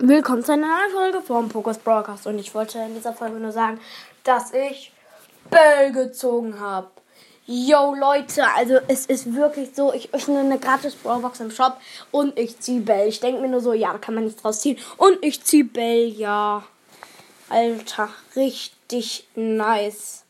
Willkommen zu einer neuen Folge vom Pokus Broadcast. Und ich wollte in dieser Folge nur sagen, dass ich Bell gezogen habe. Yo Leute, also es ist wirklich so, ich öffne eine gratis Broadbox im Shop und ich ziehe Bell. Ich denke mir nur so, ja, da kann man nichts draus ziehen. Und ich ziehe Bell, ja. Alter, richtig nice.